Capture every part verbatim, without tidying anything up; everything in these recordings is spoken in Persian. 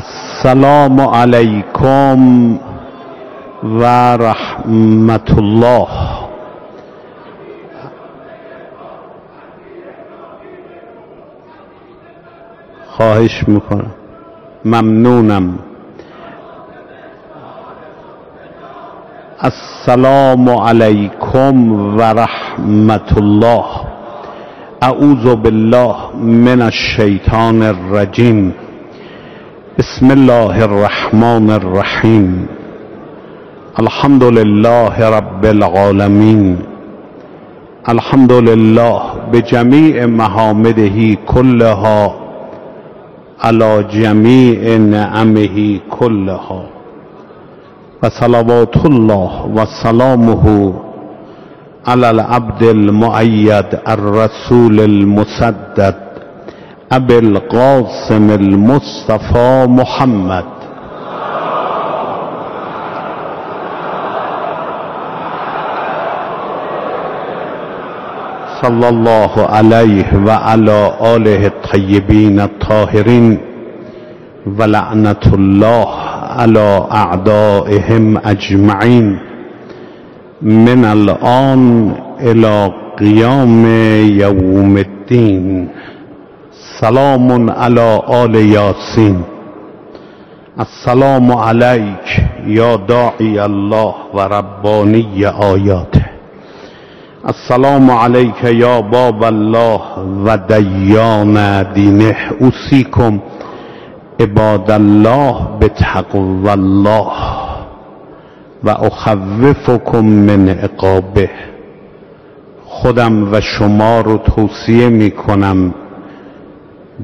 السلام عليكم ورحمة الله. خواهش میکنم، ممنونم. السلام علیکم و رحمت الله. اعوذ بالله من الشیطان الرجیم. بسم الله الرحمن الرحیم. الحمد لله رب العالمین. الحمد لله بجمیع محامده کلها، علی جمیع نعمه کلها، و صلوات الله و سلامه علی العبد المؤید الرسول المسدد ابی القاسم المصطفى محمد. صلی الله علیه و علی آله الطیبین الطاهرین و لعنت الله على اعدائهم اجمعین من الان الى قیام یوم الدین. سلام علی آل یاسین. السلام علیک یا داعی الله و ربانی آیاته. السلام علیک یا باب الله و دیان دینه. اوصیکم عباد الله بتقوى الله و اخوفكم من عقابه. خودم و شما رو توصیه میکنم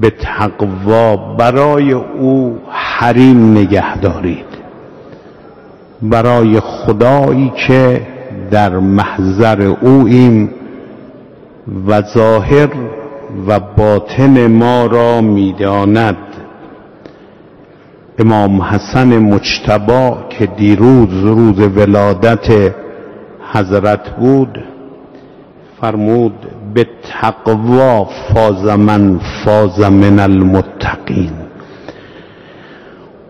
به تقوا، برای او حریم نگه دارید، برای خدایی که در محضر اوییم و ظاهر و باطن ما را میداند. امام حسن مجتبی که دیروز روز ولادت حضرت بود فرمود بالتقوا فاز من فاز من المتقین.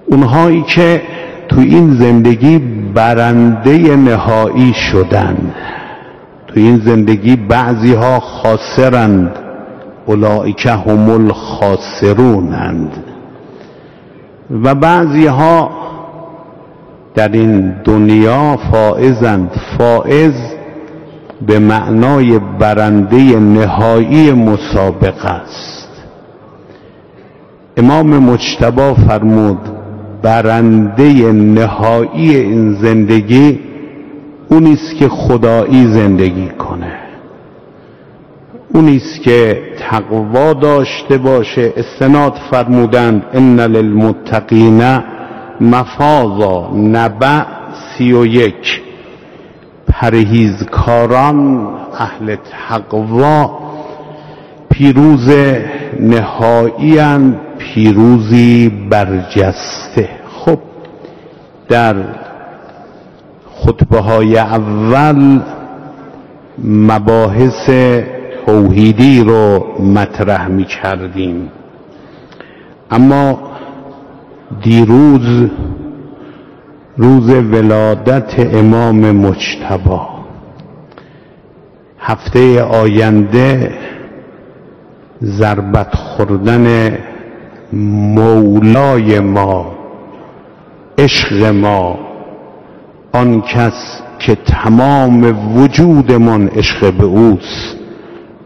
اونهایی که تو این زندگی برنده نهایی شدن، تو این زندگی بعضی ها خاسرند، اولئک هم الخاسرونند، و بعضی ها در این دنیا فائزند. فائز به معنای برنده نهایی مسابقه است. امام مجتبی فرمود برنده نهایی این زندگی اونی است که خدایی زندگی کنه، اونی است که تقوا داشته باشه. استناد فرمودند ان للمتقین مفازا، نبع سی و یک. پرهیزکاران اهل تقوا پیروز نهایی اند، پیروزی برجسته. خب در خطبه های اول مباحث توحیدی رو مطرح می کردیم، اما دیروز روز ولادت امام مجتبی، هفته آینده ضربت خوردن مولای ما، عشق ما، آن کس که تمام وجودمان عشق به اوست،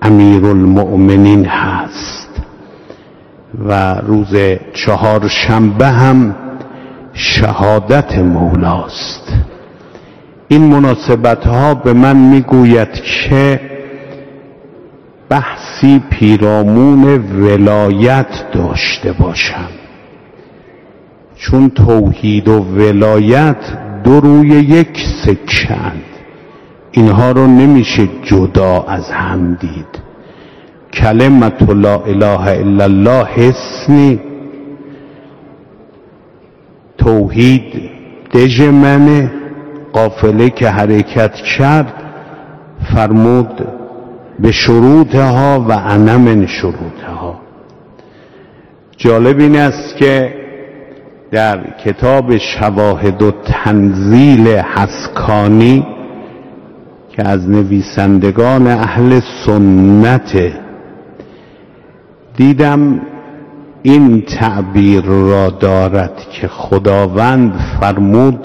امیرالمؤمنین هست. و روز چهارشنبه هم شهادت مولاست. این مناسبت ها به من میگوید که بحثی پیرامون ولایت داشته باشم، چون توحید و ولایت دو روی یک سکه اند، اینها رو نمیشه جدا از هم دید. کلمت لا اله الا الله حسنی، توحید دژ منه. قافله که حرکت کرد فرمود به شروطها و انا من شروطها. جالب این است که در کتاب شواهد و تنزیل حسکانی که از نویسندگان اهل سنت، دیدم این تعبیر را دارد که خداوند فرمود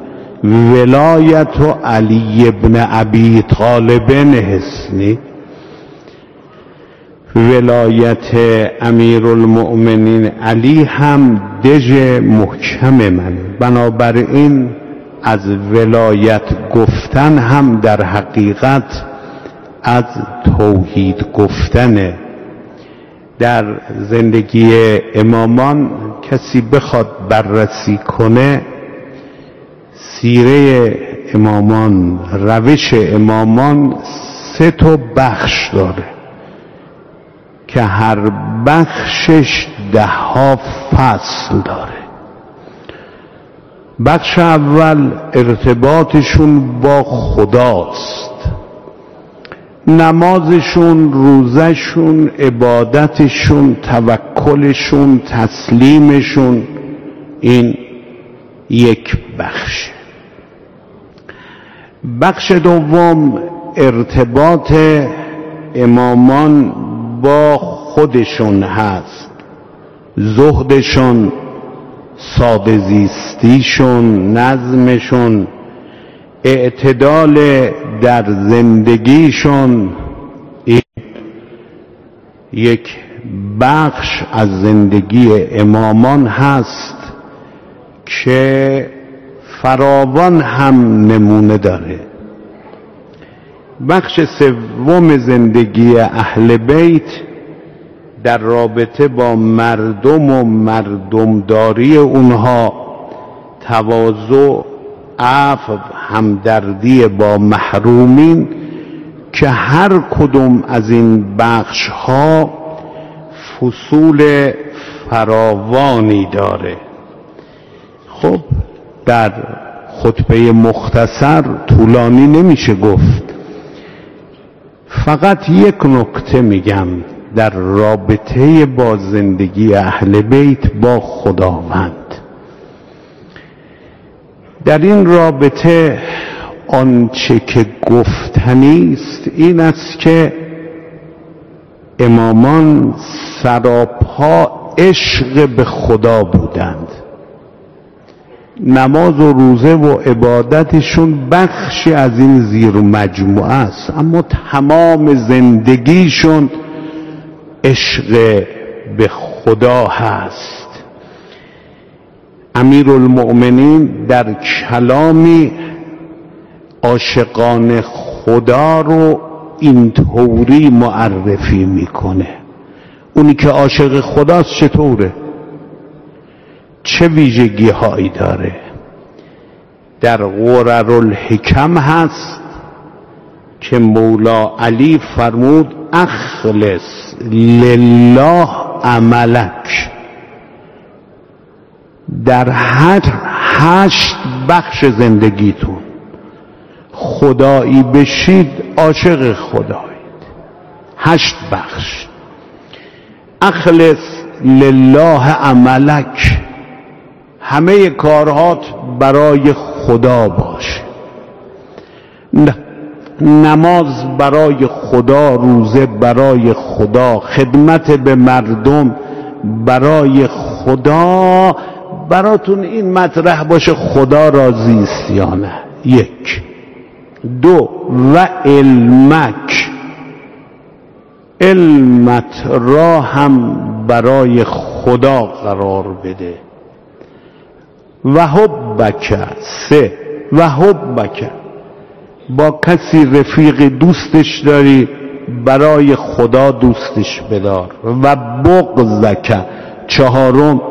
ولایت و علی ابن ابی طالب حسنی، ولایت امیرالمؤمنین علی هم دژ محکم منه. بنابراین از ولایت گفتن هم در حقیقت از توحید گفتنه. در زندگی امامان کسی بخواد بررسی کنه سیره امامان، روش امامان، سه تا بخش داره که هر بخشش ده ها فصل داره. بخش اول ارتباطشون با خداست، نمازشون، روزشون، عبادتشون، توکلشون، تسلیمشون، این یک بخش. بخش دوم ارتباط امامان با خودشون هست، زهدشون، ساده زیستیشون، نظمشون، اعتدال در زندگیشون، این یک بخش از زندگی امامان هست که فراوان هم نمونه داره. بخش سوم زندگی اهل بیت در رابطه با مردم و مردمداری اونها، تواضع، عفو، همدردی با محرومین، که هر کدوم از این بخش ها فصول فراوانی داره. خب در خطبه مختصر طولانی نمیشه گفت، فقط یک نکته میگم در رابطه با زندگی اهل بیت با خداوند. در این رابطه آنچه که گفتنی است این است که امامان سراپا عشق به خدا بودند. نماز و روزه و عبادتشون بخشی از این زیر مجموعه است، اما تمام زندگیشون عشق به خدا هست. امیرالمؤمنین در کلامی عاشقان خدا رو اینطوری معرفی میکنه. اونی که عاشق خداست چطوره؟ چه ویژگی هایی داره؟ در غرر الحکم هست که مولا علی فرمود اخلص لله عملک. در هر هشت بخش زندگیتون خدایی بشید، عاشق خدایید. هشت بخش. اخلص لله عملک، همه کارهات برای خدا باشه. نماز برای خدا، روزه برای خدا، خدمت به مردم برای خدا. براتون این مطرح باشه خدا راضی است یا نه. یک. دو، و علمک، علمت را هم برای خدا قرار بده. و حبک، سه، و حبک، با کسی رفیق دوستش داری برای خدا دوستش بدار. و بغضک، چهارم،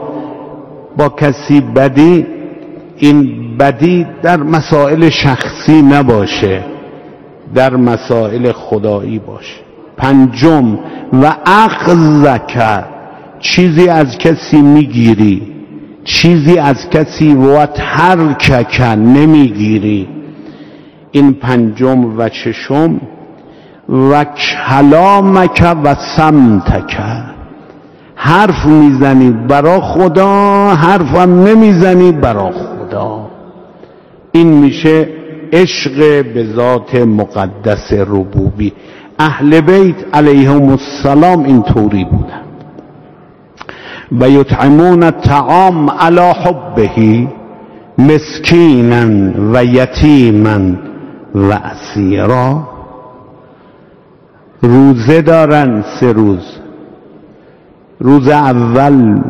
با کسی بدی، این بدی در مسائل شخصی نباشه، در مسائل خدایی باشه. پنجم، و اخذک، چیزی از کسی میگیری، چیزی از کسی و ترکک، نمیگیری. این پنجم. و ششم، و کلامک و سمتک، حرف میزنی برا خدا، حرفم نمیزنی برا خدا. این میشه عشق به ذات مقدس ربوبی. اهل بیت علیهم السلام اینطوری بودن. و یطعمون الطعام علی حبه مسکینا و یتیما و اسیرا. روزه دارن سه روز. روز اول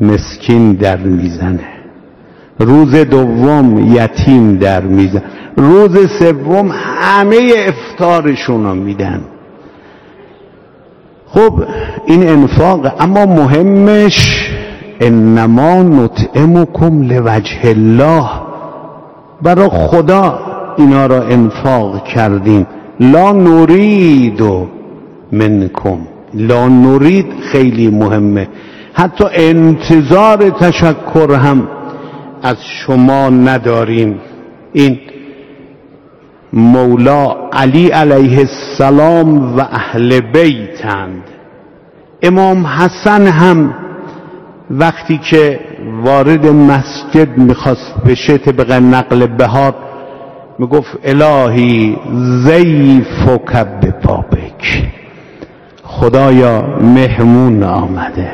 مسکین در میزنه، روز دوم یتیم در میزنه، روز سوم همه افطارشون رو میدن. خب این انفاق. اما مهمش انما نطعمکم لوجه الله، برای خدا اینا را انفاق کردیم. لا نورید منکم، لا نورید خیلی مهمه. حتی انتظار تشکر هم از شما نداریم. این مولا علی علیه السلام و اهل بیتند. امام حسن هم وقتی که وارد مسجد میخواست بشه طبق نقل بهار میگفت الهی ضیفک ببابک، خدایا مهمون آمده.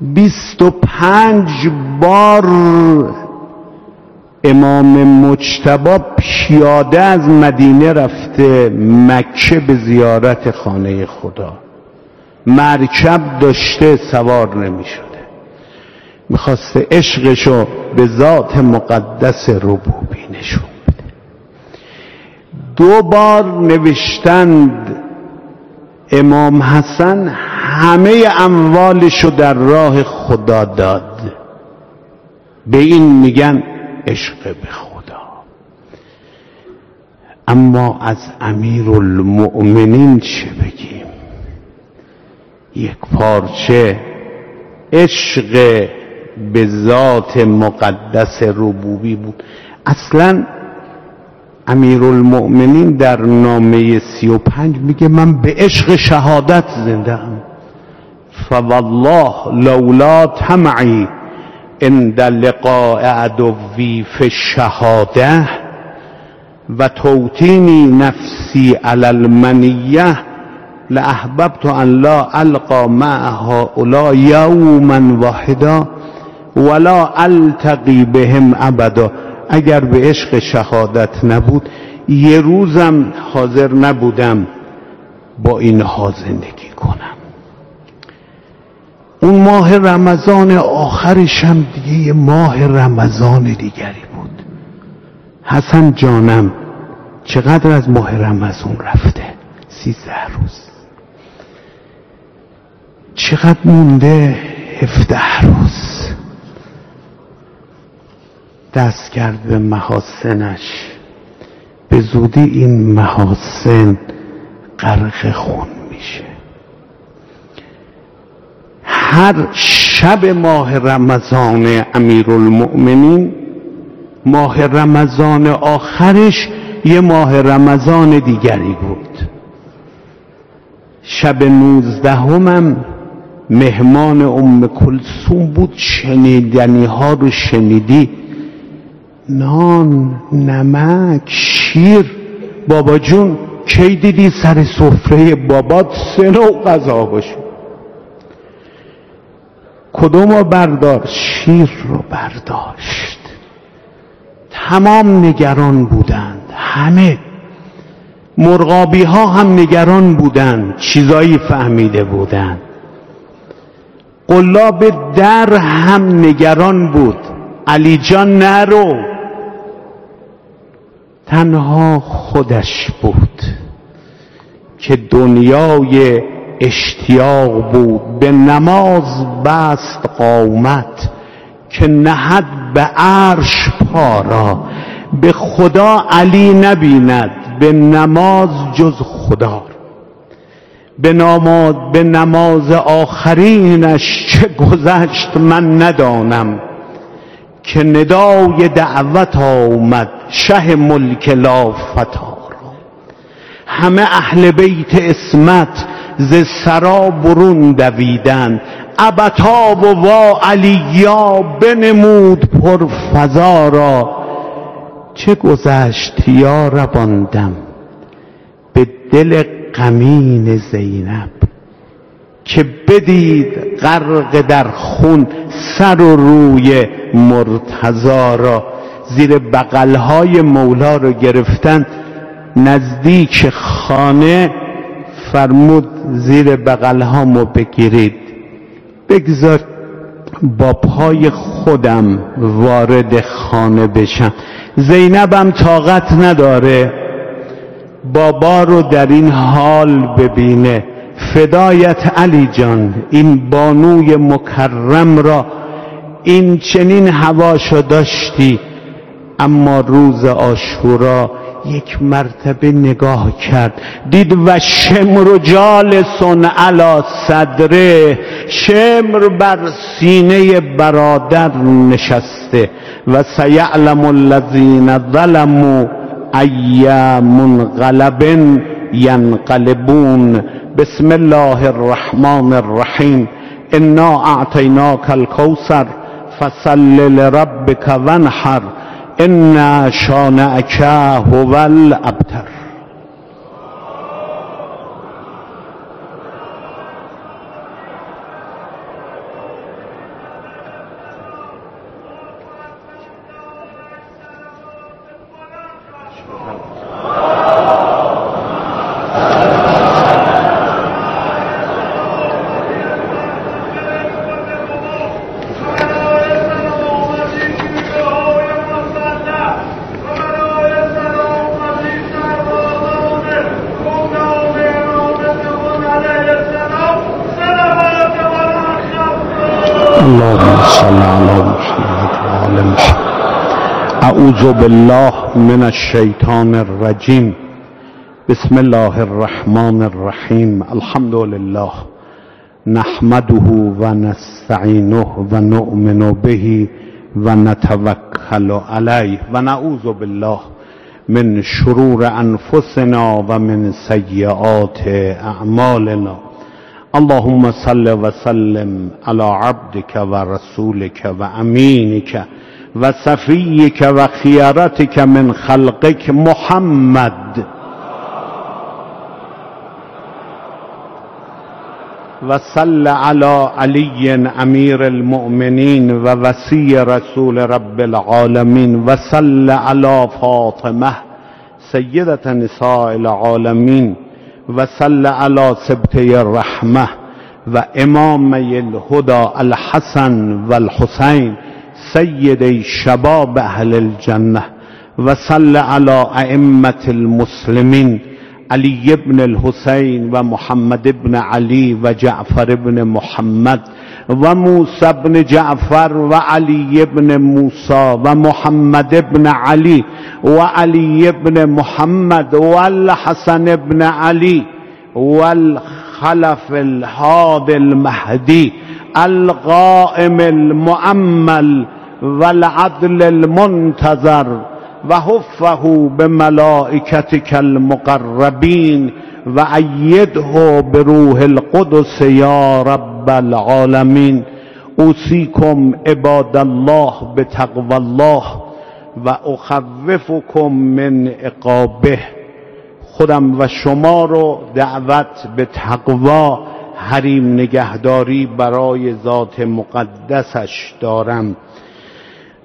بیست و پنج بار امام مجتبی پیاده از مدینه رفته مکه به زیارت خانه خدا. مرکب داشته، سوار نمی شده، میخواسته عشقشو به ذات مقدس ربوبی نشون بده. دو بار نوشتند امام حسن همه اموالشو در راه خدا داد. به این میگن عشق به خدا. اما از امیرالمؤمنین چه بگیم؟ یک پارچه عشق به ذات مقدس ربوبی بود. اصلا امیرالمؤمنین در نامه سی و پنج میگه من به عشق شهادت زنده ام. فوالله لولا طمعی عند لقاء عدوی فی الشهاده و توطینی نفسی علی المنیه لأحببت أن لا ألقى مع هؤلاء یوما واحدا ولا ألتقي بهم أبدا. اگر به عشق شهادت نبود یه روزم حاضر نبودم با اینها زندگی کنم. اون ماه رمضان آخرش هم دیگه یه ماه رمضان دیگری بود. حسن جانم چقدر از ماه رمضان رفته؟ سیزده روز. چقدر مونده؟ هفده روز. دست کرد به محاسنش. به زودی این محاسن غرق خون میشه. هر شب ماه رمضان امیرالمؤمنین، ماه رمضان آخرش یه ماه رمضان دیگری بود. شب نوزدهمم مهمان ام کلثوم بود. شنیدنی ها رو شنیدی؟ نان، نمک، شیر. بابا جون کی دیدی سر سفره بابات سه نوع غذا باشه؟ کدوم رو برداشت؟ شیر رو برداشت. تمام نگران بودند، همه مرغابی ها هم نگران بودند، چیزایی فهمیده بودند. قلاب در هم نگران بود، علی جان نرو. تنها خودش بود که دنیای اشتیاق بود. به نماز بست قامت که نهد به عرش پا را. به خدا علی نبیند به نماز جز خدا. به نماز به نماز آخرینش چه گذشت من ندانم که ندای دعوت آمد شه ملک لا فتارا. همه اهل بیت عصمت ز سرا برون دویدن. ابتا و وا علیا بنمود پر فضا را، چه گذشت یا رباندم به دل غمین زینب، که بدید غرق در خون سر و روی مرتضی را. زیر بغلهای مولا را گرفتن نزدیک خانه، فرمود زیر بغلهامو بگیرید، بگذار با پای خودم وارد خانه بشم. زینبم طاقت نداره بابا رو در این حال ببینه. فدایت علی جان، این بانوی مکرم را این چنین هواشو داشتی، اما روز عاشورا یک مرتبه نگاه کرد، دید و شمر جالسون علی صدره، شمر بر سینه برادر نشسته، و سیعلم الذین ظلموا ای منقلب ینقلبون. بسم الله الرحمن الرحیم. انا اعطیناک الکوثر فصل لربک وانحر ان شانئک هو الابتر. اعوذ بالله من الشیطان الرجیم. بسم الله الرحمن الرحیم. الحمد لله نحمده و نستعینه و نؤمن به و نتوکل علیه و نعوذ بالله من شرور انفسنا و من سیئات اعمالنا. اللهم صل و سلم علی عبدک و رسولک و امینک و صفیک و خیارتک من خلقک محمد و صل علی علی امیر المؤمنین و وصی رسول رب العالمین و صل علی فاطمه سیدت نساء العالمین و صل علی سبطه الرحمه و امامی الهدى الحسن و الحسین سید شباب اهل الجنه و صل علی ائمه المسلمین علی ابن الحسین و محمد ابن علی و جعفر ابن محمد و موسی ابن جعفر و علی ابن موسی و محمد ابن علی و علی ابن محمد و الحسن ابن علی و الخلف الهادی المهدی القائم المؤمل والعدل المنتظر وحفه بملائكتك المقربين وأيده بروح القدس يا رب العالمين. أوصيكم عباد الله بتقوى الله وأخوفكم من عقابه. خودم و شما رو دعوت به تقوا، حریم نگهداری برای ذات مقدسش دارم.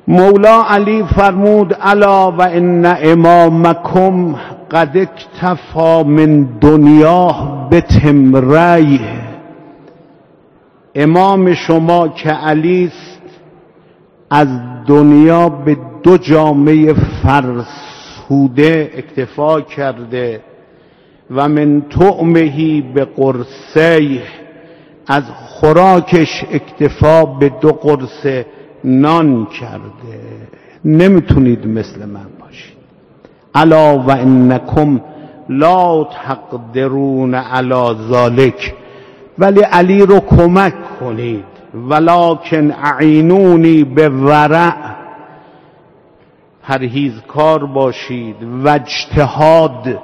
مولا علی فرمود الا و ان امامکم قد اکتفا من دنیا بتمره. امام شما که علیست از دنیا به دو جامعه فرسوده اکتفا کرده و من طعمه به قرصه، از خوراکش اکتفا به دو قرص نان کرده. نمیتونید مثل من باشید. الا و انکم لا تقدرون علی ذلک، ولی علی رو کمک کنید. ولکن اعینونی به ورع، پرهیزکار باشید و اجتهاد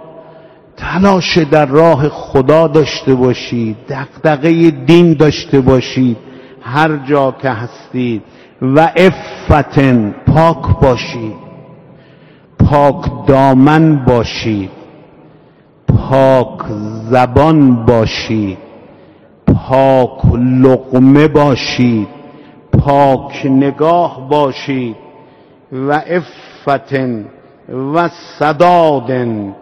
تلاش در راه خدا داشته باشید، دغدغه دین داشته باشید هر جا که هستید، و عفتن پاک باشید، پاک دامن باشید، پاک زبان باشید، پاک لقمه باشید، پاک نگاه باشید، و عفتن و سدادن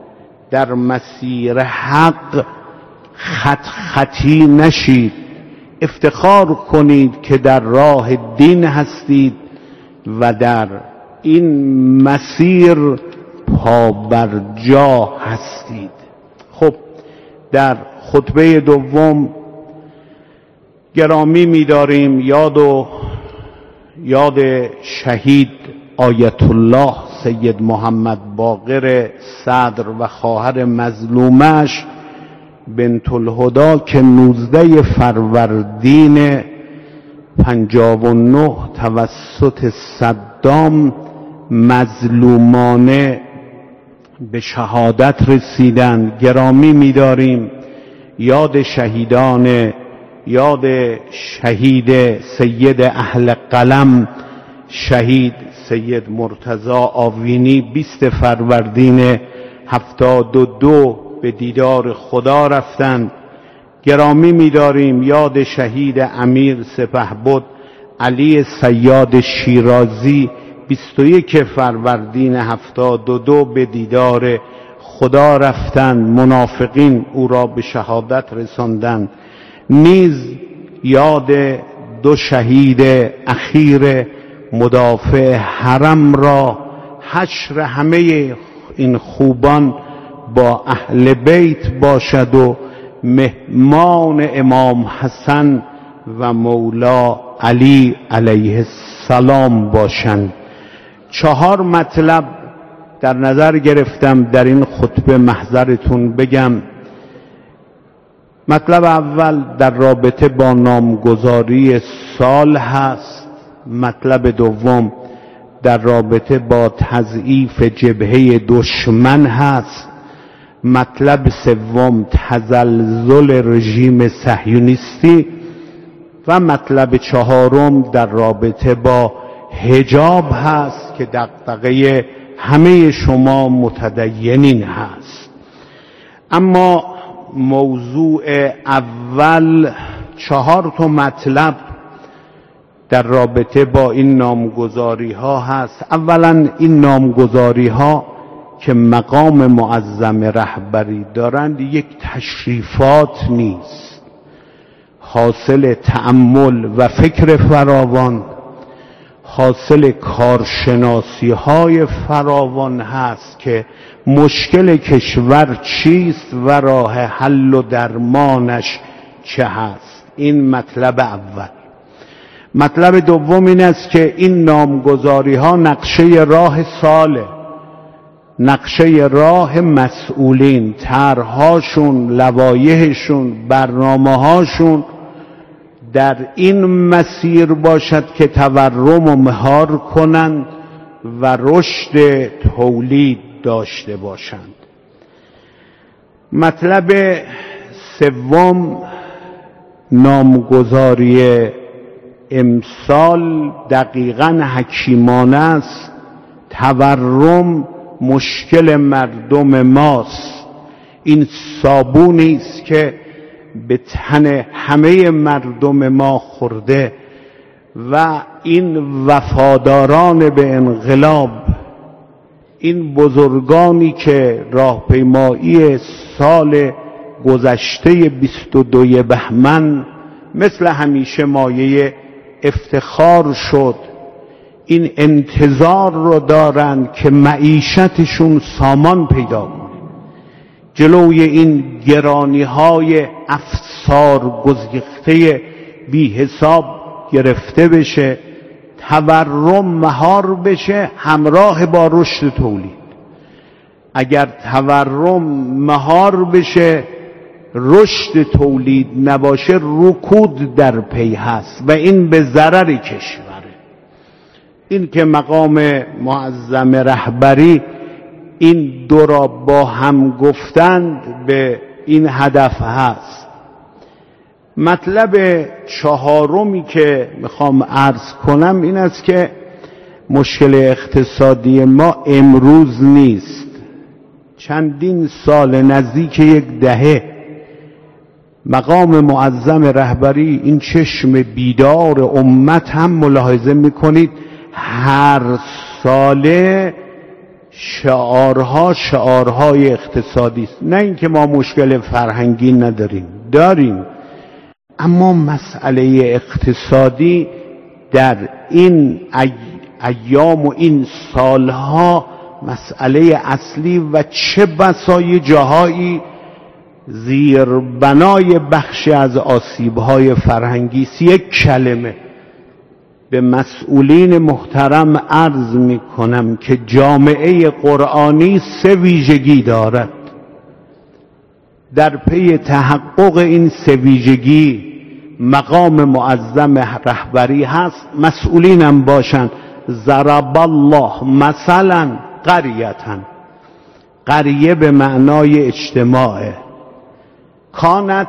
در مسیر حق خط خطی نشید. افتخار کنید که در راه دین هستید و در این مسیر پابرجا هستید. خب در خطبه دوم گرامی می‌داریم یاد و یاد شهید آیت الله سید محمد باقر صدر و خواهر مظلومش بنت الهدا که نوزده فروردین پنجاه و نه توسط صدام مظلومانه به شهادت رسیدند. گرامی می‌داریم یاد شهیدان، یاد شهید سید اهل قلم، شهید سید مرتضی آوینی بیست فروردین هفتاد و دو به دیدار خدا رفتند. گرامی می‌داریم یاد شهید امیر سپهبد علی صیاد شیرازی بیست و یک فروردین هفتاد و دو به دیدار خدا رفتند. منافقین او را به شهادت رساندند. نیز یاد دو شهید اخیر مدافع حرم را، حشر همه این خوبان با اهل بیت باشد و مهمان امام حسن و مولا علی علیه السلام باشند. چهار مطلب در نظر گرفتم در این خطبه محضرتون بگم. مطلب اول در رابطه با نامگذاری سال هست. مطلب دوم در رابطه با تضعیف جبهه دشمن هست. مطلب سوم تزلزل رژیم صهیونیستی، و مطلب چهارم در رابطه با حجاب هست که دغدغه همه شما متدینین هست. اما موضوع اول، چهار تا مطلب در رابطه با این نامگذاری ها هست. اولا این نامگذاری ها که مقام معظم رهبری دارند یک تشریفات نیست، حاصل تأمل و فکر فراوان، حاصل کارشناسی های فراوان هست که مشکل کشور چیست و راه حل و درمانش چه هست. این مطلب اول. مطلب دوم این است که این نامگذاری ها نقشه راه ساله، نقشه راه مسئولین، طرح‌هاشون، لوایحشون، برنامه‌هاشون در این مسیر باشد که تورم و مهار کنند و رشد تولید داشته باشند. مطلب سوم، نامگذاری امسال دقیقاً حکیمانه است. تورم مشکل مردم ماست. این صابونی است که به تن همه مردم ما خورده و این وفاداران به انقلاب، این بزرگانی که راهپیمایی سال گذشته بیست و دو بهمن مثل همیشه مایه افتخار شد، این انتظار رو دارند که معیشتشون سامان پیدا کنه، جلوی این گرانی‌های افسار گسیخته بی حساب گرفته بشه، تورم مهار بشه همراه با رشد تولید. اگر تورم مهار بشه، رشد تولید نباشه، رکود در پی هست و این به ضرر کشور. این که مقام معظم رهبری این دو را با هم گفتند به این هدف هست. مطلب چهارمی که میخوام عرض کنم این است که مشکل اقتصادی ما امروز نیست. چندین سال، نزدیک یک دهه، مقام معظم رهبری، این چشم بیدار امت هم ملاحظه میکنید هر ساله شعارها شعارهای اقتصادی است. نه اینکه ما مشکل فرهنگی نداریم، داریم، اما مسئله اقتصادی در این ایام و این سالها مسئله اصلی و چه بسای جاهایی زیربنای بخشی از آسیب‌های فرهنگی است. یک کلمه به مسئولین محترم عرض می‌کنم که جامعه قرآنی سه ویژگی دارد. در پی تحقق این سه ویژگی مقام معظم رهبری هست، مسئولین هم باشند. ضرب الله مثلا قریةً، قریه به معنای اجتماعه، کانت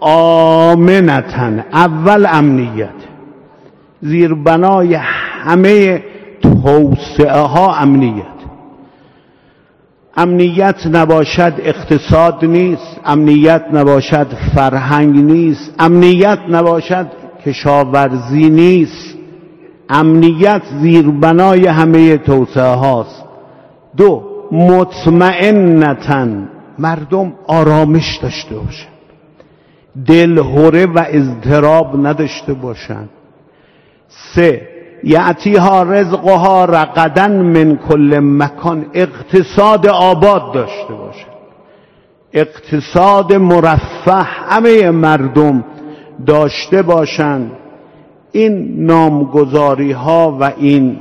آمنتن، اول امنیت، زیربنای همه توسعه ها امنیت. امنیت نباشد اقتصاد نیست، امنیت نباشد فرهنگ نیست، امنیت نباشد کشاورزی نیست. امنیت زیربنای همه توسعه هاست. دو، مطمئنتن، مردم آرامش داشته باشند، دلهره و اضطراب نداشته باشند. سه، یعطیها رزقها رغدا من کل مکان، اقتصاد آباد داشته باشند، اقتصاد مرفه همه مردم داشته باشند. این نامگذاری ها و این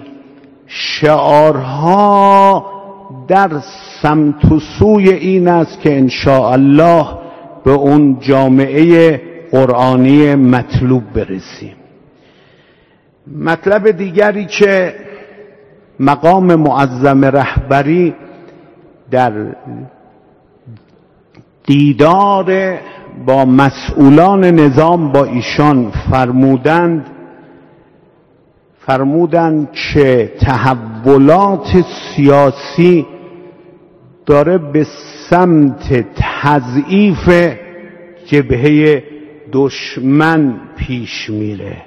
شعارها در سمت و سوی این است که ان شاء الله به اون جامعه قرآنی مطلوب برسیم. مطلب دیگری که مقام معظم رهبری در دیدار با مسئولان نظام با ایشان فرمودند، فرمودند که تحولات سیاسی داره به سمت تضعیف جبهه دشمن پیش میره.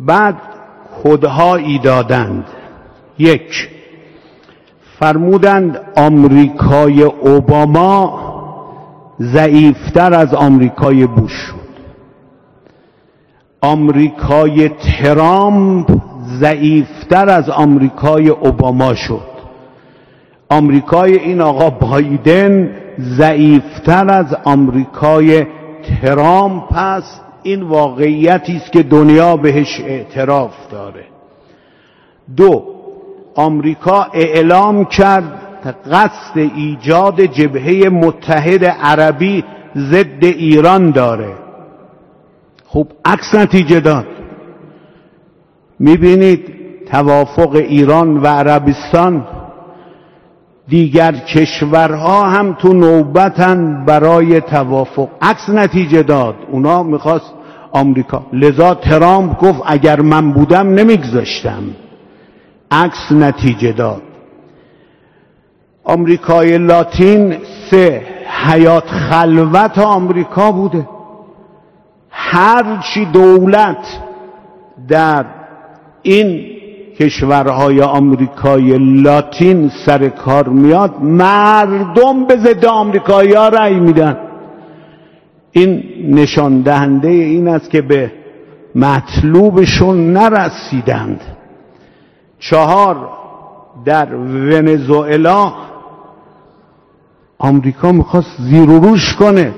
بعد کدهایی دادند. یک، فرمودند آمریکای اوباما ضعیفتر از آمریکای بوش شد، آمریکای ترامپ ضعیفتر از آمریکای اوباما شد، آمریکای این آقا بایدن ضعیفتر از آمریکای ترامپ است. این واقعیتی است که دنیا بهش اعتراف داره. دو، آمریکا اعلام کرد قصد ایجاد جبهه متحد عربی ضد ایران داره. خب عکس نتیجه داد. میبینید توافق ایران و عربستان، دیگر کشورها هم تو نوبتن برای توافق. عکس نتیجه داد. اونا میخواست آمریکا، لذا ترامپ گفت اگر من بودم نمیگذاشتم. عکس نتیجه داد. آمریکای لاتین سه، حیات خلوت آمریکا بوده. هرچی دولت در این کشورهای آمریکای لاتین سر کار میاد، مردم به ضد آمریکایی‌ها رأی میدن. این نشان دهنده این است که به مطلوبشون نرسیدند. چهار، در ونزوئلا آمریکا میخواست زیر و روش کنه،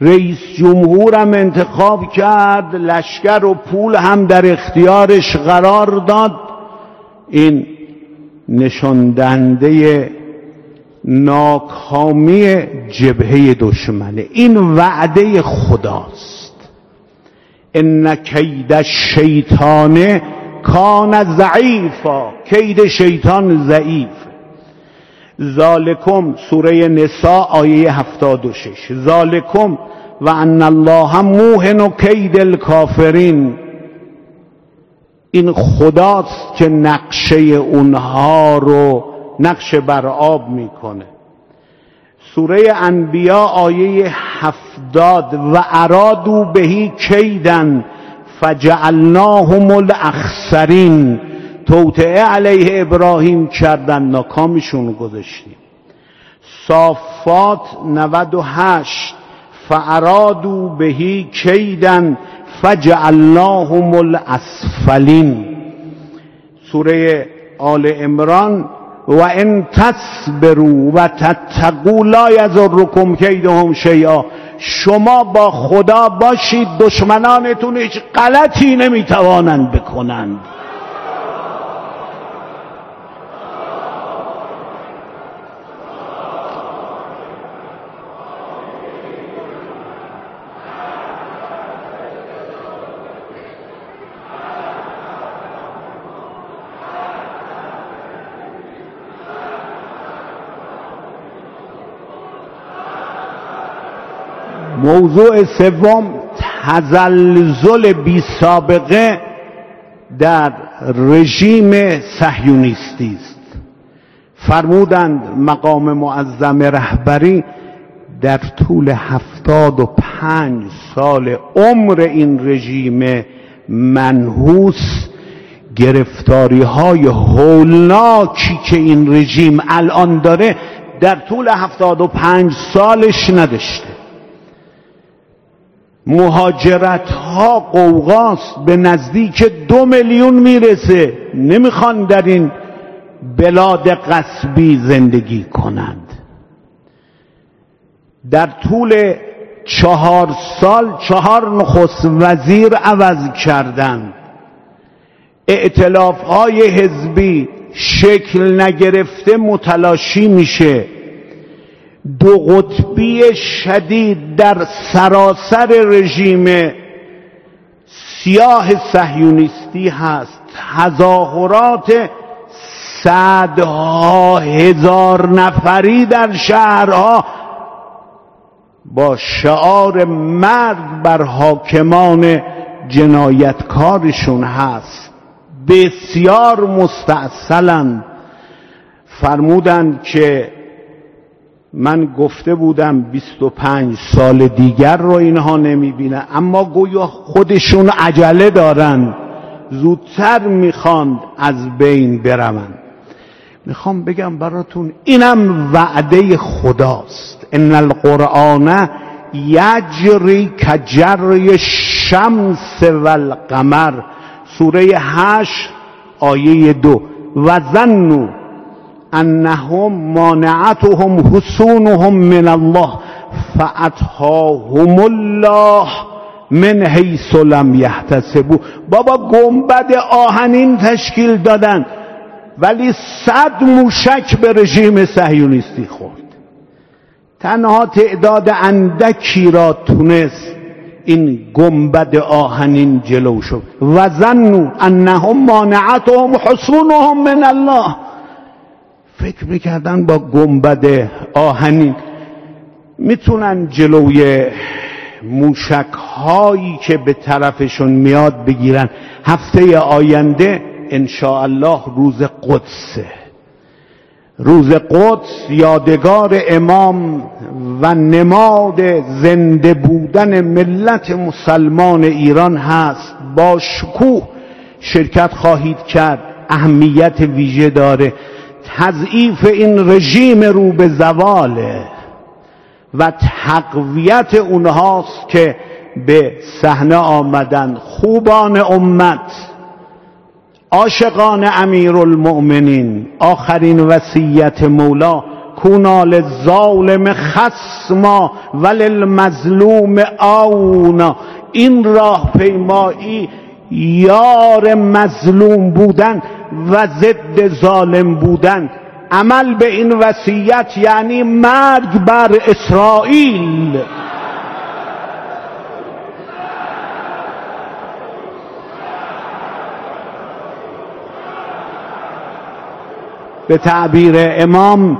رئیس جمهورم انتخاب کرد، لشکر و پول هم در اختیارش قرار داد. این نشان دهنده ناکامی جبهه دشمنه. این وعده خداست، ان کید الشیطان کان ضعیفا، کید شیطان ضعیف. ذالکم، سوره نساء آیه هفتاد و شش، ذالکم و ان الله موهن و کید الکافرین، این خداست که نقشه اونها رو نقشه بر آب میکنه. سوره انبیا آیه هفتاد، و ارادوا بهی کیدن فجعلناهم الاخسرین، توطئه علیه ابراهیم کردن، ناکامشون گذاشتیم. صافات نود و هشت، فارادوا بهی کیدن فجعلناهم الاسفلین، سوره آل عمران، و ان تصبروا و تتقوا لا یضرکم کیدهم شیئا، شما با خدا باشید دشمنانتون هیچ غلطی نمیتوانند بکنند. موضوع سوم، تزلزل بی سابقه در رژیم صهیونیستی است. فرمودند مقام معظم رهبری در طول هفتاد و پنج سال عمر این رژیم منحوس، گرفتاری های هولناکی که این رژیم الان داره در طول هفتاد و پنج سالش نداشته. مهاجرت ها قوغاست، به نزدیک دو میلیون میرسه، نمیخوان در این بلاد غصبی زندگی کنند. در طول چهار سال چهار نخست وزیر عوض کردند، ائتلاف های حزبی شکل نگرفته متلاشی میشه، دو قطبی شدید در سراسر رژیم سیاه صهیونیستی هست، تظاهرات صدها هزار نفری در شهرها با شعار مرگ بر حاکمان جنایتکارشون هست، بسیار مستعسلند. فرمودند که من گفته بودم بیست و پنج سال دیگر رو اینها نمیبینه، اما گویا خودشون عجله دارن، زودتر میخواند از بین برون. میخوام بگم براتون اینم وعده خداست، ان القرآن یجری کجری شمس والقمر، سوره هشت آیه دو، و ظنوا انهم مانعتهم حصونهم من الله فاتهاهم الله من حیث لم یحتسبوا. بابا گنبد آهنین تشکیل دادن ولی صد موشک به رژیم صهیونیستی خورد. تنها تعداد اندکی را تونست این گنبد آهنین جلو شد. و ظنوا انهم مانعتهم حصونهم من الله، فکر میکردن با گنبد آهنین میتونن جلوی موشک هایی که به طرفشون میاد بگیرن. هفته آینده انشاءالله روز قدسه، روز قدس یادگار امام و نماد زنده بودن ملت مسلمان ایران هست. با شکوه شرکت خواهید کرد، اهمیت ویژه داره. تضعیف این رژیم رو به زواله و تقویت اونهاست که به صحنه آمدن. خوبان امت، عاشقان امیرالمؤمنین، آخرین وصیت مولا، کونا للظالم خصما وللمظلوم عونا، این راه پیمایی یار مظلوم بودن و ضد ظالم بودن. عمل به این وصیت یعنی مرگ بر اسرائیل. به تعبیر امام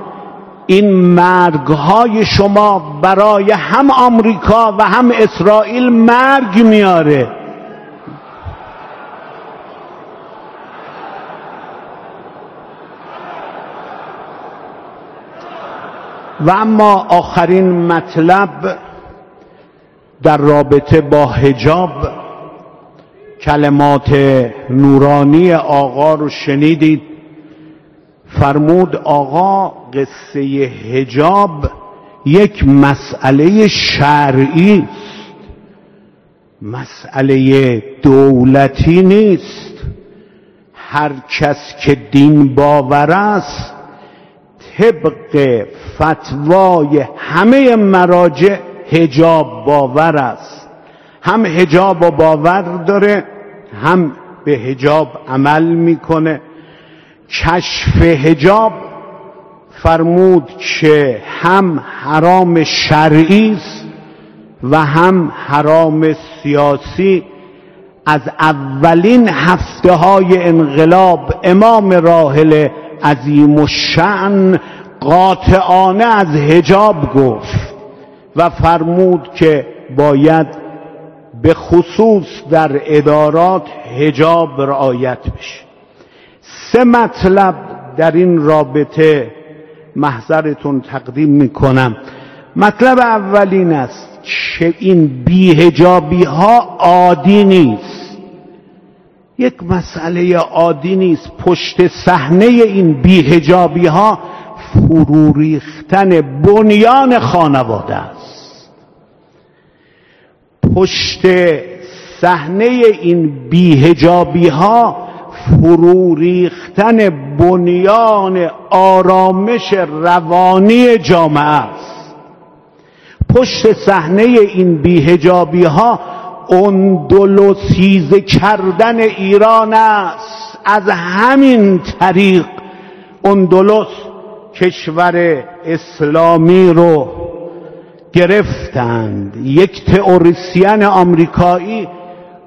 این مرگهای شما برای هم آمریکا و هم اسرائیل مرگ میاره. و اما آخرین مطلب در رابطه با حجاب، کلمات نورانی آقا رو شنیدید. فرمود آقا قصه حجاب یک مسئله شرعی است، مسئله دولتی نیست. هر کس که دین باور است طبق فتوای همه مراجع حجاب باور است، هم حجاب و باور داره، هم به حجاب عمل میکنه. کشف حجاب فرمود که هم حرام شرعی است و هم حرام سیاسی. از اولین هفته های انقلاب امام راحل عظیم الشأن قاطعانه از حجاب گفت و فرمود که باید به خصوص در ادارات حجاب رعایت بشه. سه مطلب در این رابطه محضرتون تقدیم میکنم. مطلب اولین است که این بی‌حجابی ها عادی نیست، یک مسئله عادی نیست. پشت صحنه این بی‌حجابی ها فرو ریختن بنیان خانواده است. پشت صحنه این بی‌حجابی ها فرو ریختن بنیان آرامش روانی جامعه است. پشت صحنه این بی‌حجابی ها اندلسیزه کردن ایران است. از همین طریق اندلس کشور اسلامی رو گرفتند. یک تئوریسین آمریکایی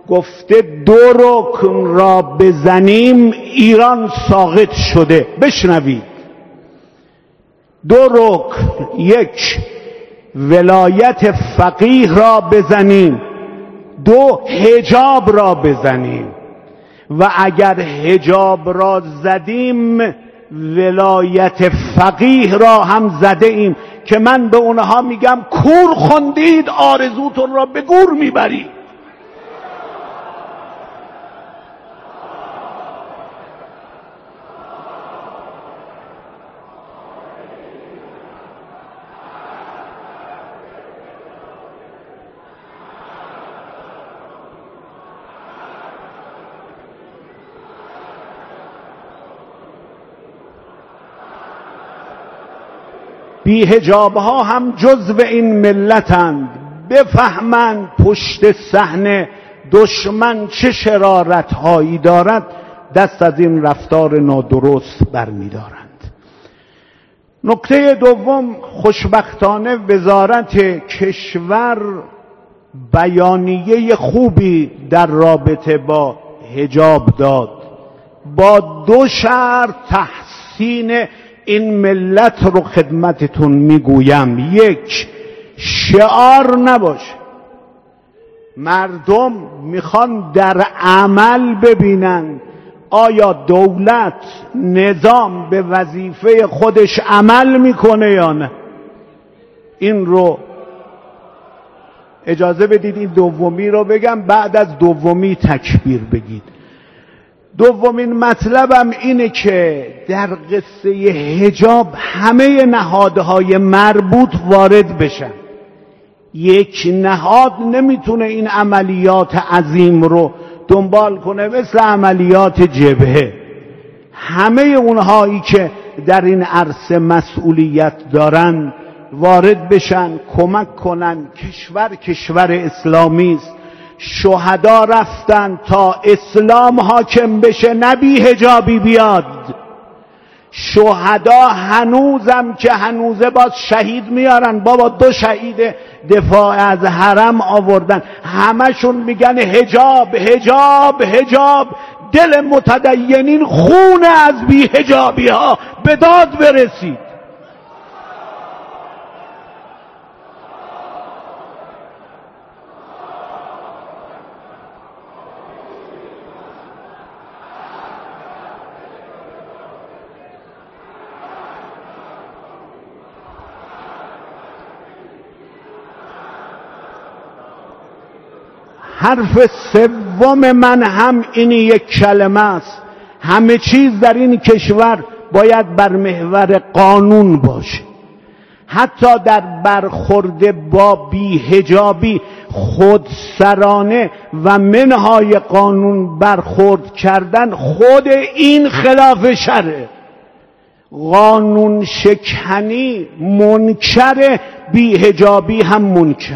گفته دو رکن را بزنیم ایران ساقط شده. بشنوید. دو رکن: یک، ولایت فقیه را بزنیم، دو، حجاب را بزنیم. و اگر حجاب را زدیم ولایت فقیه را هم زده ایم، که من به اونها میگم کور خواندید آرزوتون را به گور میبرید. بی‌حجاب ها هم جزو این ملتند، بفهمند پشت صحنه دشمن چه شرارت هایی دارد، دست از این رفتار نادرست برمیدارند. نکته دوم، خوشبختانه وزارت کشور بیانیه خوبی در رابطه با حجاب داد، با دو شرط تحسین این ملت رو خدمتتون میگویم. یک، شعار نباشه. مردم میخوان در عمل ببینن آیا دولت، نظام به وظیفه خودش عمل میکنه یا نه. این رو اجازه بدید این دومی رو بگم، بعد از دومی تکبیر بگید. دومین مطلبم اینه که در قصه حجاب همه نهادهای مربوط وارد بشن. یک نهاد نمیتونه این عملیات عظیم رو دنبال کنه مثل عملیات جبهه. همه اونهایی که در این عرصه مسئولیت دارن وارد بشن، کمک کنن. کشور کشور اسلامی است. شهدا رفتن تا اسلام حاکم بشه، نه بی‌حجابی بیاد. شهدا هنوزم که هنوزه باز شهید میارن. بابا دو شهید دفاع از حرم آوردن، همشون میگن حجاب حجاب حجاب. دل متدینین خون از بی‌حجابی ها به داد برسید. حرف سوم من هم این یک کلمه است. همه چیز در این کشور باید بر محور قانون باشه. حتی در برخورد با بی‌حجابی خودسرانه و منهای قانون برخورد کردن خود این خلاف شرعه. قانون شکنی منکر، بی‌حجابی هم منکر.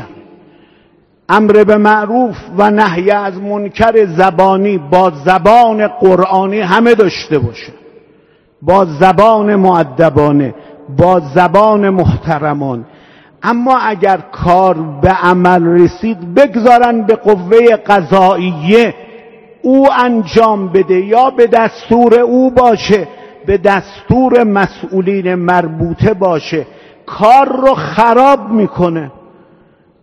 امر به معروف و نهی از منکر زبانی با زبان قرآنی همه داشته باشه، با زبان مؤدبانه، با زبان محترمان. اما اگر کار به عمل رسید بگذارن به قوه قضاییه او انجام بده یا به دستور او باشه، به دستور مسئولین مربوطه باشه. کار رو خراب میکنه.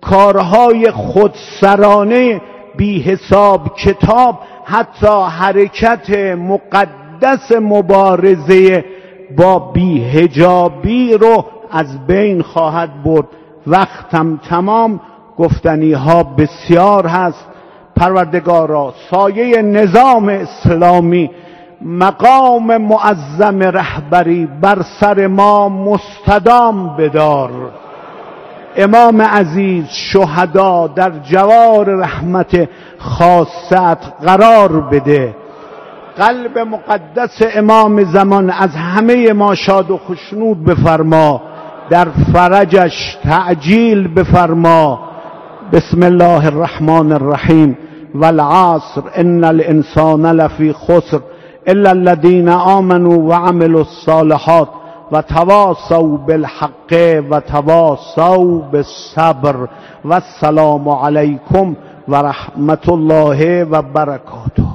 کارهای خودسرانه بی حساب کتاب حتی حرکت مقدس مبارزه با بی‌حجابی رو از بین خواهد برد. وقتم تمام، گفتنی ها بسیار هست. پروردگارا سایه نظام اسلامی، مقام معظم رهبری بر سر ما مستدام بدار. امام عزیز، شهدا در جوار رحمت خاصت قرار بده. قلب مقدس امام زمان از همه ما شاد و خشنود بفرما، در فرجش تعجیل بفرما. بسم الله الرحمن الرحیم. والعصر ان الانسان لفی خسر الا الذين آمنوا وعملوا الصالحات وتواصوا بالحق وتواصوا بالصبر. والسلام علیکم و رحمت الله و برکاته.